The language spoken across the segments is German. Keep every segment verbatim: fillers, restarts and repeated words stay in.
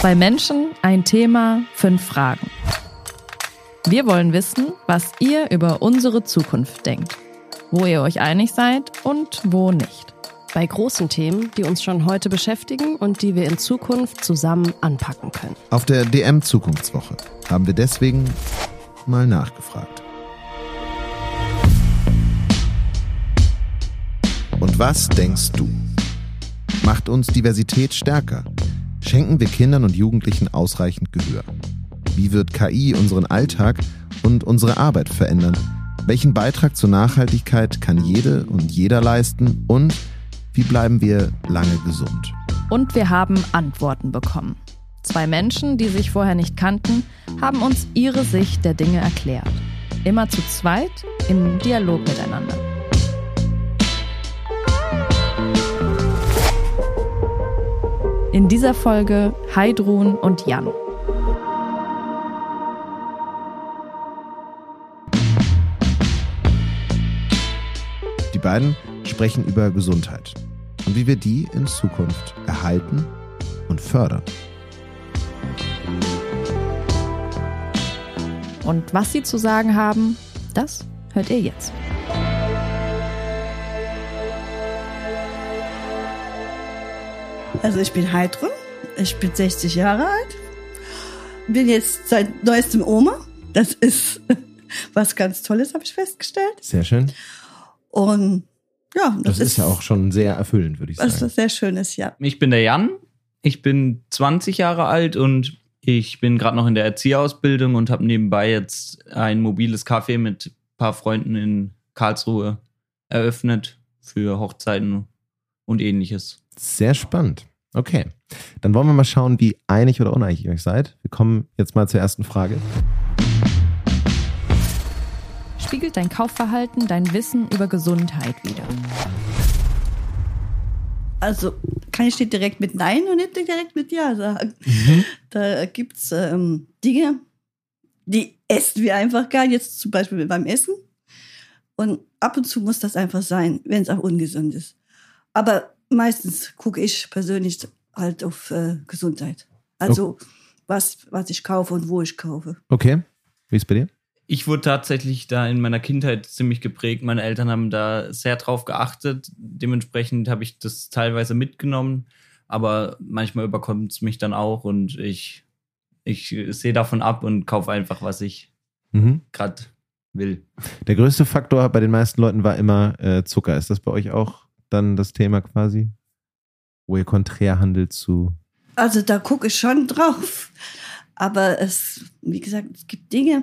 Zwei Menschen, ein Thema, fünf Fragen. Wir wollen wissen, was ihr über unsere Zukunft denkt, wo ihr euch einig seid und wo nicht. Bei großen Themen, die uns schon heute beschäftigen und die wir in Zukunft zusammen anpacken können. Auf der D M-Zukunftswoche haben wir deswegen mal nachgefragt. Und was denkst du? Macht uns Diversität stärker? Schenken wir Kindern und Jugendlichen ausreichend Gehör? Wie wird K I unseren Alltag und unsere Arbeit verändern? Welchen Beitrag zur Nachhaltigkeit kann jede und jeder leisten? Und wie bleiben wir lange gesund? Und wir haben Antworten bekommen. Zwei Menschen, die sich vorher nicht kannten, haben uns ihre Sicht der Dinge erklärt. Immer zu zweit, im Dialog miteinander. In dieser Folge Heidrun und Jan. Die beiden sprechen über Gesundheit und wie wir die in Zukunft erhalten und fördern. Und was sie zu sagen haben, das hört ihr jetzt. Also ich bin Heidrun, ich bin sechzig Jahre alt, bin jetzt seit neuestem Oma. Das ist was ganz Tolles, habe ich festgestellt. Sehr schön. Und ja, das, das ist, ist ja auch schon sehr erfüllend, würde ich sagen. Das ist was sehr Schönes, ja. Ich bin der Jan, ich bin zwanzig Jahre alt und ich bin gerade noch in der Erzieherausbildung und habe nebenbei jetzt ein mobiles Café mit ein paar Freunden in Karlsruhe eröffnet für Hochzeiten und Ähnliches. Sehr spannend. Okay, dann wollen wir mal schauen, wie einig oder uneinig ihr euch seid. Wir kommen jetzt mal zur ersten Frage. Spiegelt dein Kaufverhalten dein Wissen über Gesundheit wider? Also kann ich nicht direkt mit Nein und nicht direkt mit Ja sagen. Mhm. Da gibt es ähm, Dinge, die essen wir einfach gar nicht. Jetzt zum Beispiel beim Essen. Und ab und zu muss das einfach sein, wenn es auch ungesund ist. Aber meistens gucke ich persönlich halt auf äh, Gesundheit. Also okay. was, was ich kaufe und wo ich kaufe. Okay, wie ist es bei dir? Ich wurde tatsächlich da in meiner Kindheit ziemlich geprägt. Meine Eltern haben da sehr drauf geachtet. Dementsprechend habe ich das teilweise mitgenommen. Aber manchmal überkommt es mich dann auch und ich, ich sehe davon ab und kaufe einfach, was ich mhm. gerade will. Der größte Faktor bei den meisten Leuten war immer äh, Zucker. Ist das bei euch auch dann das Thema quasi, wo ihr konträr handelt zu? Also da gucke ich schon drauf. Aber es, wie gesagt, es gibt Dinge,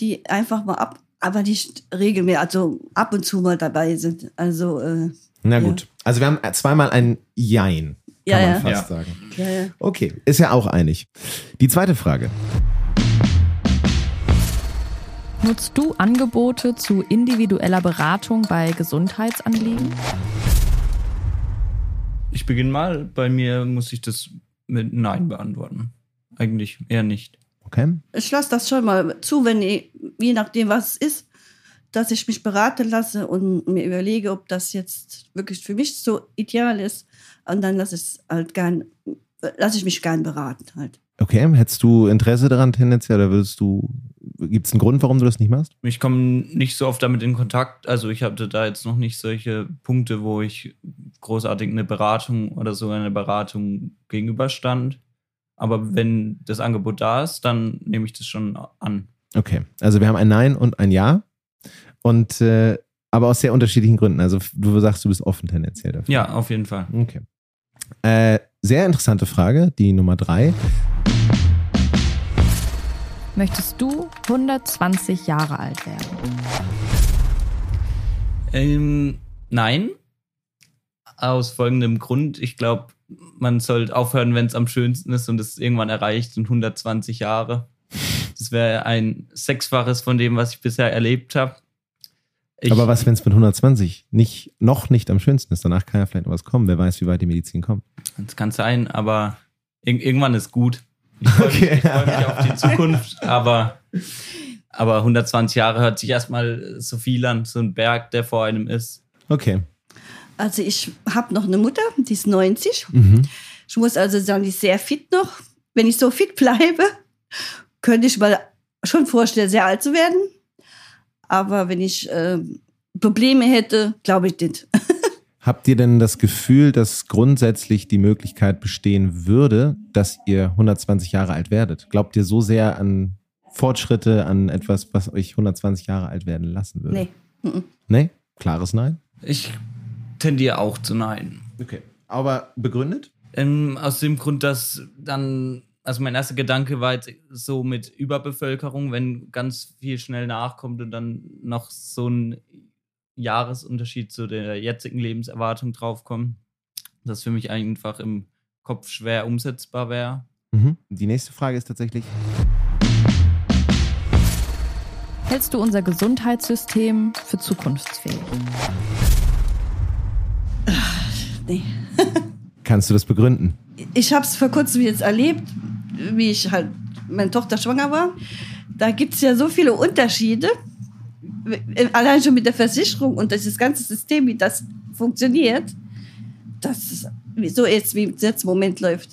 die einfach mal ab, aber nicht regelmäßig, also ab und zu mal dabei sind. Also äh, Na gut, ja. Also wir haben zweimal ein Jein, kann ja, man ja. fast ja. sagen. Ja, ja. Okay, ist ja auch einig. Die zweite Frage. Nutzt du Angebote zu individueller Beratung bei Gesundheitsanliegen? Ich beginne mal. Bei mir muss ich das mit Nein beantworten. Eigentlich eher nicht. Okay. Ich lasse das schon mal zu, wenn ich, je nachdem, was es ist, dass ich mich beraten lasse und mir überlege, ob das jetzt wirklich für mich so ideal ist. Und dann lasse ich halt gern, lasse ich mich gern beraten halt. Okay, hättest du Interesse daran tendenziell oder würdest du, gibt es einen Grund, warum du das nicht machst? Ich komme nicht so oft damit in Kontakt. Also ich hatte da jetzt noch nicht solche Punkte, wo ich großartig eine Beratung oder sogar eine Beratung gegenüberstand. Aber wenn das Angebot da ist, dann nehme ich das schon an. Okay, also wir haben ein Nein und ein Ja. Und äh, aber aus sehr unterschiedlichen Gründen. Also du sagst, du bist offen tendenziell dafür. Ja, auf jeden Fall. Okay. Äh, sehr interessante Frage, die Nummer drei. Möchtest du hundertzwanzig Jahre alt werden? Ähm, nein. Aus folgendem Grund. Ich glaube, man sollte aufhören, wenn es am schönsten ist und es irgendwann erreicht sind hundertzwanzig Jahre. Das wäre ein Sechsfaches von dem, was ich bisher erlebt habe. Aber was, wenn es mit hundertzwanzig nicht, noch nicht am schönsten ist? Danach kann ja vielleicht noch was kommen. Wer weiß, wie weit die Medizin kommt. Das kann sein, aber ir- irgendwann ist gut. Ich freue mich, okay. freu mich auf die Zukunft, aber, aber hundertzwanzig Jahre hört sich erstmal so viel an, so ein Berg, der vor einem ist. Okay. Also ich habe noch eine Mutter, die ist neunzig. Mhm. Ich muss also sagen, die ist sehr fit noch. wenn ich so fit bleibe, könnte ich mir schon vorstellen, sehr alt zu werden. Aber wenn ich äh, Probleme hätte, glaube ich nicht. Habt ihr denn das Gefühl, dass grundsätzlich die Möglichkeit bestehen würde, dass ihr hundertzwanzig Jahre alt werdet? Glaubt ihr so sehr an Fortschritte, an etwas, was euch hundertzwanzig Jahre alt werden lassen würde? Nee. Nee? Klares Nein? Ich tendiere auch zu Nein. Okay. Aber begründet? Ähm, aus dem Grund, dass dann, also mein erster Gedanke war jetzt so mit Überbevölkerung, wenn ganz viel schnell nachkommt und dann noch so ein Jahresunterschied zu der jetzigen Lebenserwartung draufkommen, das für mich einfach im Kopf schwer umsetzbar wäre. Mhm. Die nächste Frage ist tatsächlich: Hältst du unser Gesundheitssystem für zukunftsfähig? Ach, nee. Kannst du das begründen? Ich habe es vor kurzem jetzt erlebt, wie ich halt meine Tochter schwanger war. Da gibt es ja so viele Unterschiede. Allein schon mit der Versicherung und das ganze System, wie das funktioniert, das so jetzt, wie es jetzt im Moment läuft,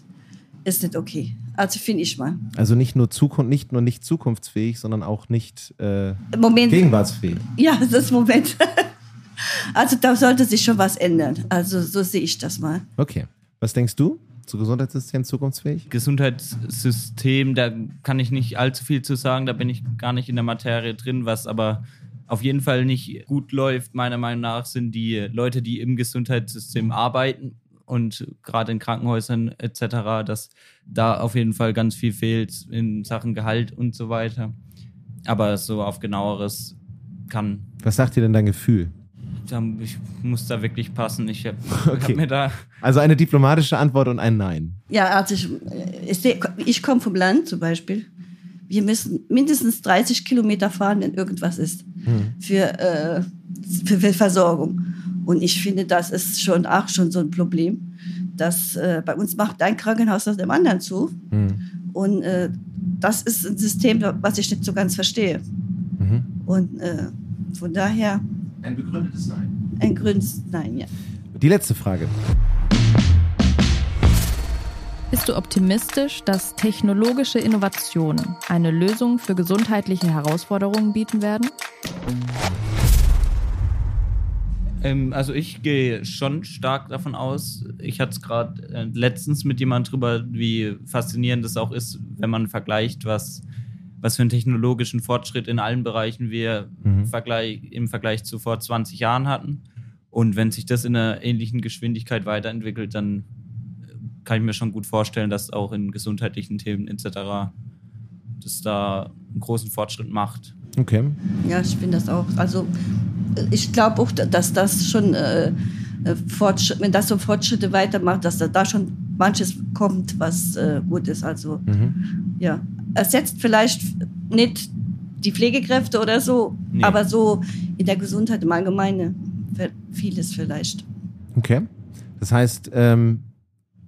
ist nicht okay. Also finde ich mal. Also nicht nur, Zukunft, nicht nur nicht zukunftsfähig, sondern auch nicht äh, Moment. Gegenwartsfähig. Ja, das ist Moment. Also da sollte sich schon was ändern. Also so sehe ich das mal. Okay. Was denkst du zu Gesundheitssystem zukunftsfähig? Gesundheitssystem, da kann ich nicht allzu viel zu sagen. Da bin ich gar nicht in der Materie drin, was aber auf jeden Fall nicht gut läuft, meiner Meinung nach, sind die Leute, die im Gesundheitssystem arbeiten und gerade in Krankenhäusern et cetera, dass da auf jeden Fall ganz viel fehlt in Sachen Gehalt und so weiter. Aber so auf genaueres kann. Was sagt dir denn dein Gefühl? Ich muss da wirklich passen. Ich hab, okay. hab mir da also eine diplomatische Antwort und ein Nein. Ja, also ich, ich komme vom Land zum Beispiel. Wir müssen mindestens dreißig Kilometer fahren, wenn irgendwas ist, hm. für, äh, für, für Versorgung. Und ich finde, das ist schon auch schon so ein Problem, dass äh, bei uns macht ein Krankenhaus das dem anderen zu. Hm. Und äh, das ist ein System, was ich nicht so ganz verstehe. Mhm. Und äh, von daher... Ein begründetes Nein. Ein begründetes Nein, ja. Die letzte Frage. Bist du optimistisch, dass technologische Innovationen eine Lösung für gesundheitliche Herausforderungen bieten werden? Ähm, also ich gehe schon stark davon aus. Ich hatte es gerade letztens mit jemandem drüber, wie faszinierend es auch ist, wenn man vergleicht, was... was für einen technologischen Fortschritt in allen Bereichen wir mhm. im, Vergleich, im Vergleich zu vor zwanzig Jahren hatten. Und wenn sich das in einer ähnlichen Geschwindigkeit weiterentwickelt, dann kann ich mir schon gut vorstellen, dass auch in gesundheitlichen Themen et cetera das da einen großen Fortschritt macht. Okay. Ja, ich finde das auch. Also ich glaube auch, dass das schon, äh, Fortsch- wenn das so Fortschritte weitermacht, dass da, da schon manches kommt, was äh, gut ist. Also mhm. ja. Ersetzt vielleicht nicht die Pflegekräfte oder so, nee. Aber so in der Gesundheit im Allgemeinen vieles vielleicht. Okay. Das heißt, ähm,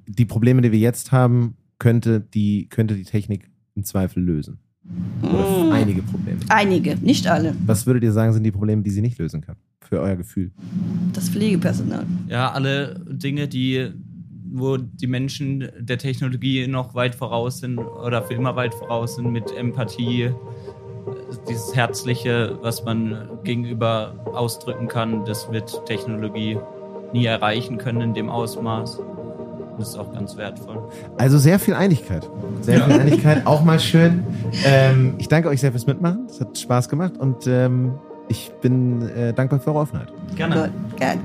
die Probleme, die wir jetzt haben, könnte die, könnte die Technik im Zweifel lösen. Oder mm. einige Probleme. Einige, nicht alle. Was würdet ihr sagen, sind die Probleme, die sie nicht lösen kann? Für euer Gefühl. Das Pflegepersonal. Ja, alle Dinge, die... wo die Menschen der Technologie noch weit voraus sind oder für immer weit voraus sind mit Empathie, dieses Herzliche, was man gegenüber ausdrücken kann, das wird Technologie nie erreichen können in dem Ausmaß. Das ist auch ganz wertvoll. Also sehr viel Einigkeit. Sehr viel Einigkeit, auch mal schön. Ähm, ich danke euch sehr fürs Mitmachen. Es hat Spaß gemacht und ähm, ich bin äh, dankbar für eure Offenheit. Gerne. Gerne.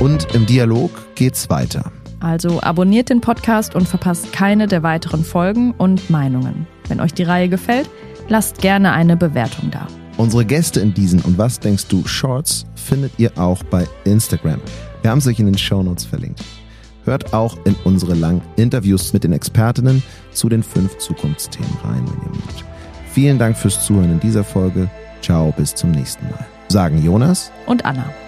Und im Dialog geht's weiter. Also abonniert den Podcast und verpasst keine der weiteren Folgen und Meinungen. Wenn euch die Reihe gefällt, lasst gerne eine Bewertung da. Unsere Gäste in diesen und Was denkst du Shorts findet ihr auch bei Instagram. Wir haben es euch in den Shownotes verlinkt. Hört auch in unsere langen Interviews mit den Expertinnen zu den fünf Zukunftsthemen rein, wenn ihr mögt. Vielen Dank fürs Zuhören in dieser Folge. Ciao, bis zum nächsten Mal. Sagen Jonas und Anna.